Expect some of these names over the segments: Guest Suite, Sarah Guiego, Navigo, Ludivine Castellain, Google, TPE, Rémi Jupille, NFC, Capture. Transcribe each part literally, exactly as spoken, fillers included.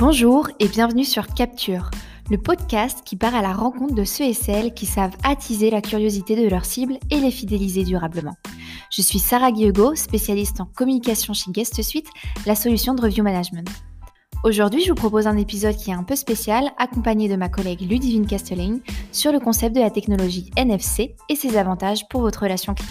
Bonjour et bienvenue sur Capture, le podcast qui part à la rencontre de ceux et celles qui savent attiser la curiosité de leurs cibles et les fidéliser durablement. Je suis Sarah Guiego, spécialiste en communication chez Guest Suite, la solution de review management. Aujourd'hui, je vous propose un épisode qui est un peu spécial, accompagné de ma collègue Ludivine Castellain, sur le concept de la technologie N F C et ses avantages pour votre relation client.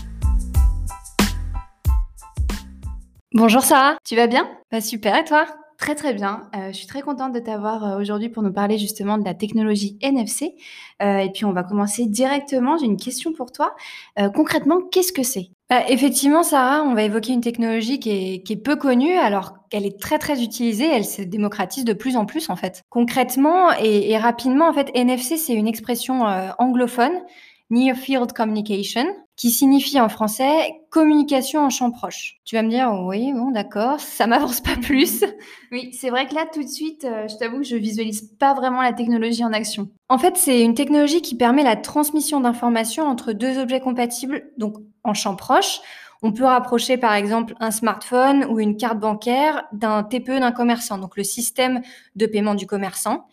Bonjour Sarah, tu vas bien ? Bah super, et toi ? Très très bien, euh, je suis très contente de t'avoir aujourd'hui pour nous parler justement de la technologie N F C. Euh, et puis on va commencer directement, j'ai une question pour toi. Euh, concrètement, qu'est-ce que c'est ? Bah, effectivement Sarah, on va évoquer une technologie qui est, qui est peu connue, alors qu'elle est très très utilisée, elle se démocratise de plus en plus en fait. Concrètement et, et rapidement, en fait, N F C c'est une expression euh, anglophone, Near Field Communication, qui signifie en français « communication en champ proche ». Tu vas me dire « oui, bon, d'accord, ça m'avance pas plus ». Oui, c'est vrai que là, tout de suite, je t'avoue que je visualise pas vraiment la technologie en action. En fait, c'est une technologie qui permet la transmission d'informations entre deux objets compatibles, donc en champ proche. On peut rapprocher, par exemple, un smartphone ou une carte bancaire d'un T P E d'un commerçant, donc le système de paiement du commerçant.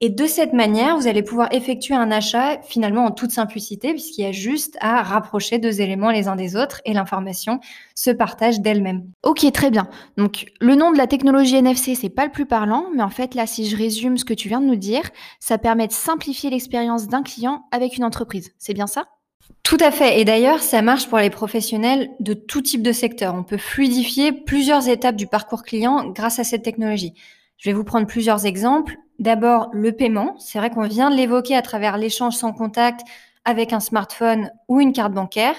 Et de cette manière, vous allez pouvoir effectuer un achat finalement en toute simplicité puisqu'il y a juste à rapprocher deux éléments les uns des autres et l'information se partage d'elle-même. Ok, très bien. Donc, le nom de la technologie N F C, c'est pas le plus parlant, mais en fait, là, si je résume ce que tu viens de nous dire, ça permet de simplifier l'expérience d'un client avec une entreprise. C'est bien ça ? Tout à fait. Et d'ailleurs, ça marche pour les professionnels de tout type de secteur. On peut fluidifier plusieurs étapes du parcours client grâce à cette technologie. Je vais vous prendre plusieurs exemples. D'abord, le paiement. C'est vrai qu'on vient de l'évoquer à travers l'échange sans contact avec un smartphone ou une carte bancaire.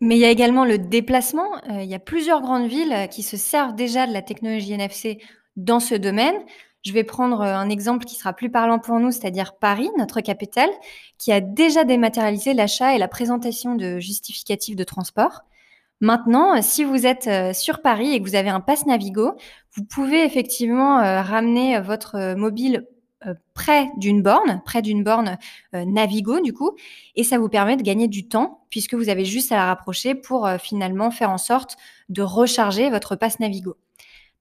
Mais il y a également le déplacement. Euh, il y a plusieurs grandes villes qui se servent déjà de la technologie N F C dans ce domaine. Je vais prendre un exemple qui sera plus parlant pour nous, c'est-à-dire Paris, notre capitale, qui a déjà dématérialisé l'achat et la présentation de justificatifs de transport. Maintenant, si vous êtes sur Paris et que vous avez un pass Navigo, vous pouvez effectivement ramener votre mobile près d'une borne, près d'une borne Navigo du coup, et ça vous permet de gagner du temps puisque vous avez juste à la rapprocher pour finalement faire en sorte de recharger votre pass Navigo.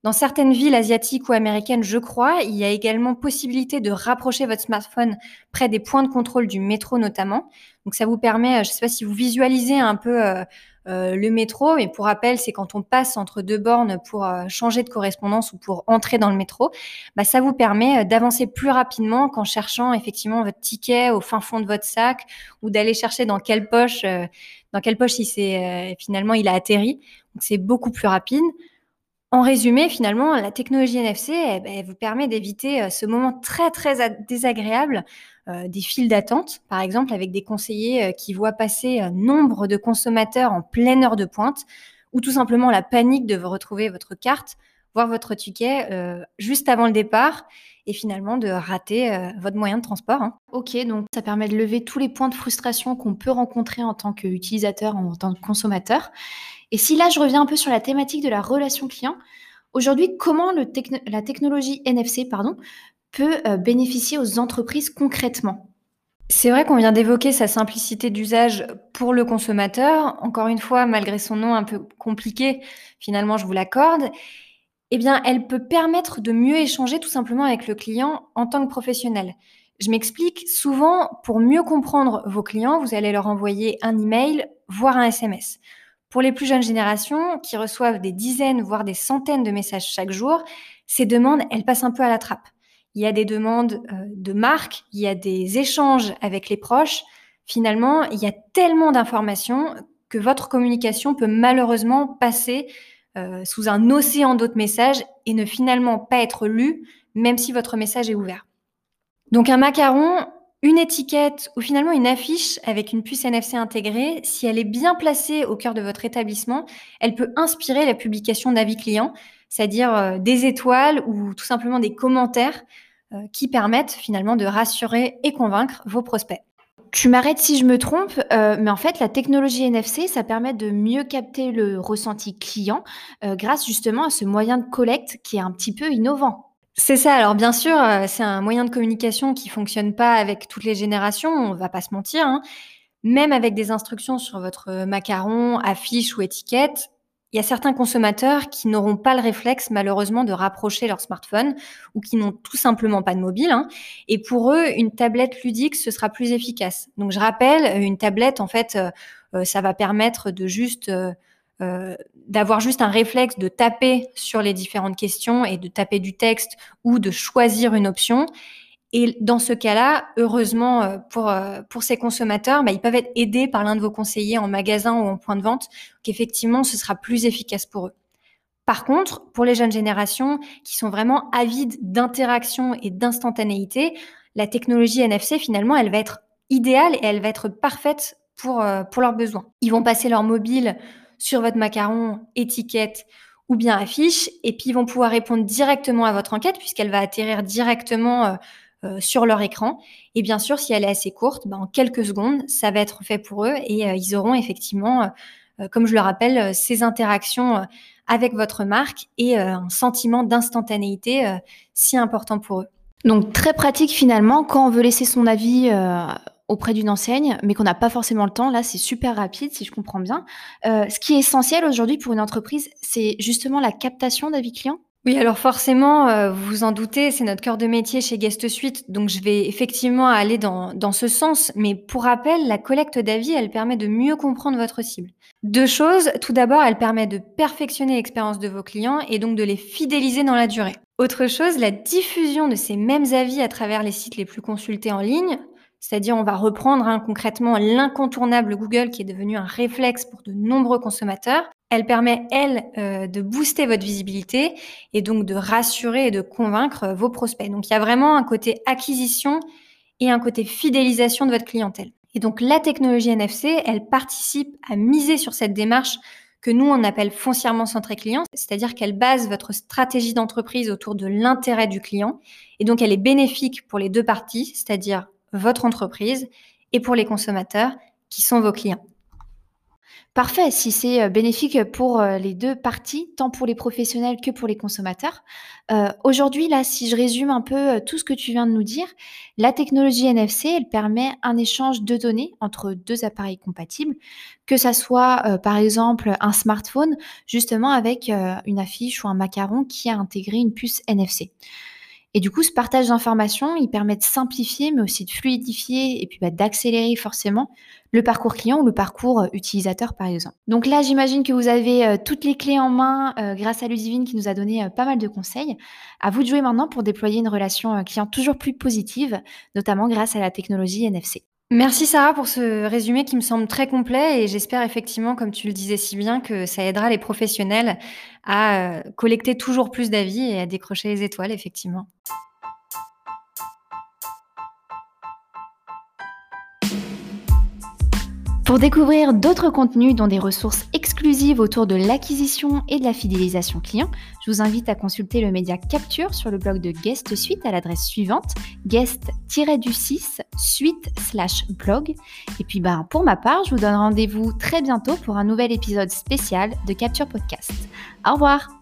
Dans certaines villes asiatiques ou américaines, je crois, il y a également possibilité de rapprocher votre smartphone près des points de contrôle du métro notamment. Donc ça vous permet, je ne sais pas si vous visualisez un peu euh, euh, le métro, mais pour rappel, c'est quand on passe entre deux bornes pour euh, changer de correspondance ou pour entrer dans le métro, bah, ça vous permet d'avancer plus rapidement qu'en cherchant effectivement votre ticket au fin fond de votre sac ou d'aller chercher dans quelle poche, euh, dans quelle poche il s'est, euh, finalement il a atterri. Donc c'est beaucoup plus rapide. En résumé, finalement, la technologie N F C elle, elle vous permet d'éviter ce moment très, très désagréable euh, des files d'attente, par exemple, avec des conseillers qui voient passer nombre de consommateurs en pleine heure de pointe, ou tout simplement la panique de vous retrouver votre carte, voire votre ticket euh, juste avant le départ, et finalement de rater euh, votre moyen de transport. Hein. Ok, donc ça permet de lever tous les points de frustration qu'on peut rencontrer en tant qu'utilisateur, en tant que consommateur. Et si là, je reviens un peu sur la thématique de la relation client, aujourd'hui, comment le techno- la technologie N F C pardon, peut euh, bénéficier aux entreprises concrètement ? C'est vrai qu'on vient d'évoquer sa simplicité d'usage pour le consommateur. Encore une fois, malgré son nom un peu compliqué, finalement, je vous l'accorde. Eh bien, elle peut permettre de mieux échanger tout simplement avec le client en tant que professionnel. Je m'explique, souvent, pour mieux comprendre vos clients, vous allez leur envoyer un email, voire un S M S. Pour les plus jeunes générations qui reçoivent des dizaines, voire des centaines de messages chaque jour, ces demandes, elles passent un peu à la trappe. Il y a des demandes euh, de marques, il y a des échanges avec les proches. Finalement, il y a tellement d'informations que votre communication peut malheureusement passer euh, sous un océan d'autres messages et ne finalement pas être lue, même si votre message est ouvert. Donc un macaron, une étiquette ou finalement une affiche avec une puce N F C intégrée, si elle est bien placée au cœur de votre établissement, elle peut inspirer la publication d'avis clients, c'est-à-dire des étoiles ou tout simplement des commentaires qui permettent finalement de rassurer et convaincre vos prospects. Tu m'arrêtes si je me trompe, euh, mais en fait, la technologie N F C, ça permet de mieux capter le ressenti client euh, grâce justement à ce moyen de collecte qui est un petit peu innovant. C'est ça. Alors bien sûr, c'est un moyen de communication qui fonctionne pas avec toutes les générations, on va pas se mentir. Hein. Même avec des instructions sur votre macaron, affiche ou étiquette, il y a certains consommateurs qui n'auront pas le réflexe, malheureusement, de rapprocher leur smartphone ou qui n'ont tout simplement pas de mobile. Hein. Et pour eux, une tablette ludique, ce sera plus efficace. Donc, je rappelle, une tablette, en fait, euh, ça va permettre de juste... Euh, Euh, d'avoir juste un réflexe de taper sur les différentes questions et de taper du texte ou de choisir une option. Et dans ce cas-là, heureusement pour, pour ces consommateurs, bah, ils peuvent être aidés par l'un de vos conseillers en magasin ou en point de vente, qu'effectivement, ce sera plus efficace pour eux. Par contre, pour les jeunes générations qui sont vraiment avides d'interaction et d'instantanéité, la technologie N F C, finalement, elle va être idéale et elle va être parfaite pour, pour leurs besoins. Ils vont passer leur mobile sur votre macaron, étiquette ou bien affiche, et puis ils vont pouvoir répondre directement à votre enquête puisqu'elle va atterrir directement euh, euh, sur leur écran. Et bien sûr, si elle est assez courte, ben, en quelques secondes, ça va être fait pour eux et euh, ils auront effectivement, euh, comme je le rappelle, euh, ces interactions euh, avec votre marque et euh, un sentiment d'instantanéité euh, si important pour eux. Donc très pratique finalement quand on veut laisser son avis euh... auprès d'une enseigne, mais qu'on n'a pas forcément le temps. Là, c'est super rapide, si je comprends bien. Euh, ce qui est essentiel aujourd'hui pour une entreprise, c'est justement la captation d'avis clients. Oui, alors forcément, euh, vous vous en doutez, c'est notre cœur de métier chez Guest Suite, donc je vais effectivement aller dans, dans ce sens. Mais pour rappel, la collecte d'avis, elle permet de mieux comprendre votre cible. Deux choses. Tout d'abord, elle permet de perfectionner l'expérience de vos clients et donc de les fidéliser dans la durée. Autre chose, la diffusion de ces mêmes avis à travers les sites les plus consultés en ligne, c'est-à-dire on va reprendre hein, concrètement l'incontournable Google qui est devenu un réflexe pour de nombreux consommateurs. Elle permet, elle, euh, de booster votre visibilité et donc de rassurer et de convaincre vos prospects. Donc, il y a vraiment un côté acquisition et un côté fidélisation de votre clientèle. Et donc, la technologie N F C, elle participe à miser sur cette démarche que nous, on appelle foncièrement centrée client, c'est-à-dire qu'elle base votre stratégie d'entreprise autour de l'intérêt du client. Et donc, elle est bénéfique pour les deux parties, c'est-à-dire votre entreprise et pour les consommateurs qui sont vos clients. Parfait, si c'est bénéfique pour les deux parties, tant pour les professionnels que pour les consommateurs. Euh, aujourd'hui, là, si je résume un peu tout ce que tu viens de nous dire, la technologie N F C, elle permet un échange de données entre deux appareils compatibles, que ça soit euh, par exemple un smartphone, justement avec euh, une affiche ou un macaron qui a intégré une puce N F C. Et du coup, ce partage d'informations, il permet de simplifier, mais aussi de fluidifier et puis bah, d'accélérer forcément le parcours client ou le parcours utilisateur, par exemple. Donc là, j'imagine que vous avez euh, toutes les clés en main euh, grâce à Ludivine qui nous a donné euh, pas mal de conseils. À vous de jouer maintenant pour déployer une relation euh, client toujours plus positive, notamment grâce à la technologie N F C. Merci Sarah pour ce résumé qui me semble très complet et j'espère effectivement, comme tu le disais si bien, que ça aidera les professionnels à collecter toujours plus d'avis et à décrocher les étoiles, effectivement. Pour découvrir d'autres contenus dont des ressources exclusives autour de l'acquisition et de la fidélisation client, je vous invite à consulter le média Capture sur le blog de Guest Suite à l'adresse suivante guest tiret du six suite slash blog. Et puis ben, pour ma part, je vous donne rendez-vous très bientôt pour un nouvel épisode spécial de Capture Podcast. Au revoir.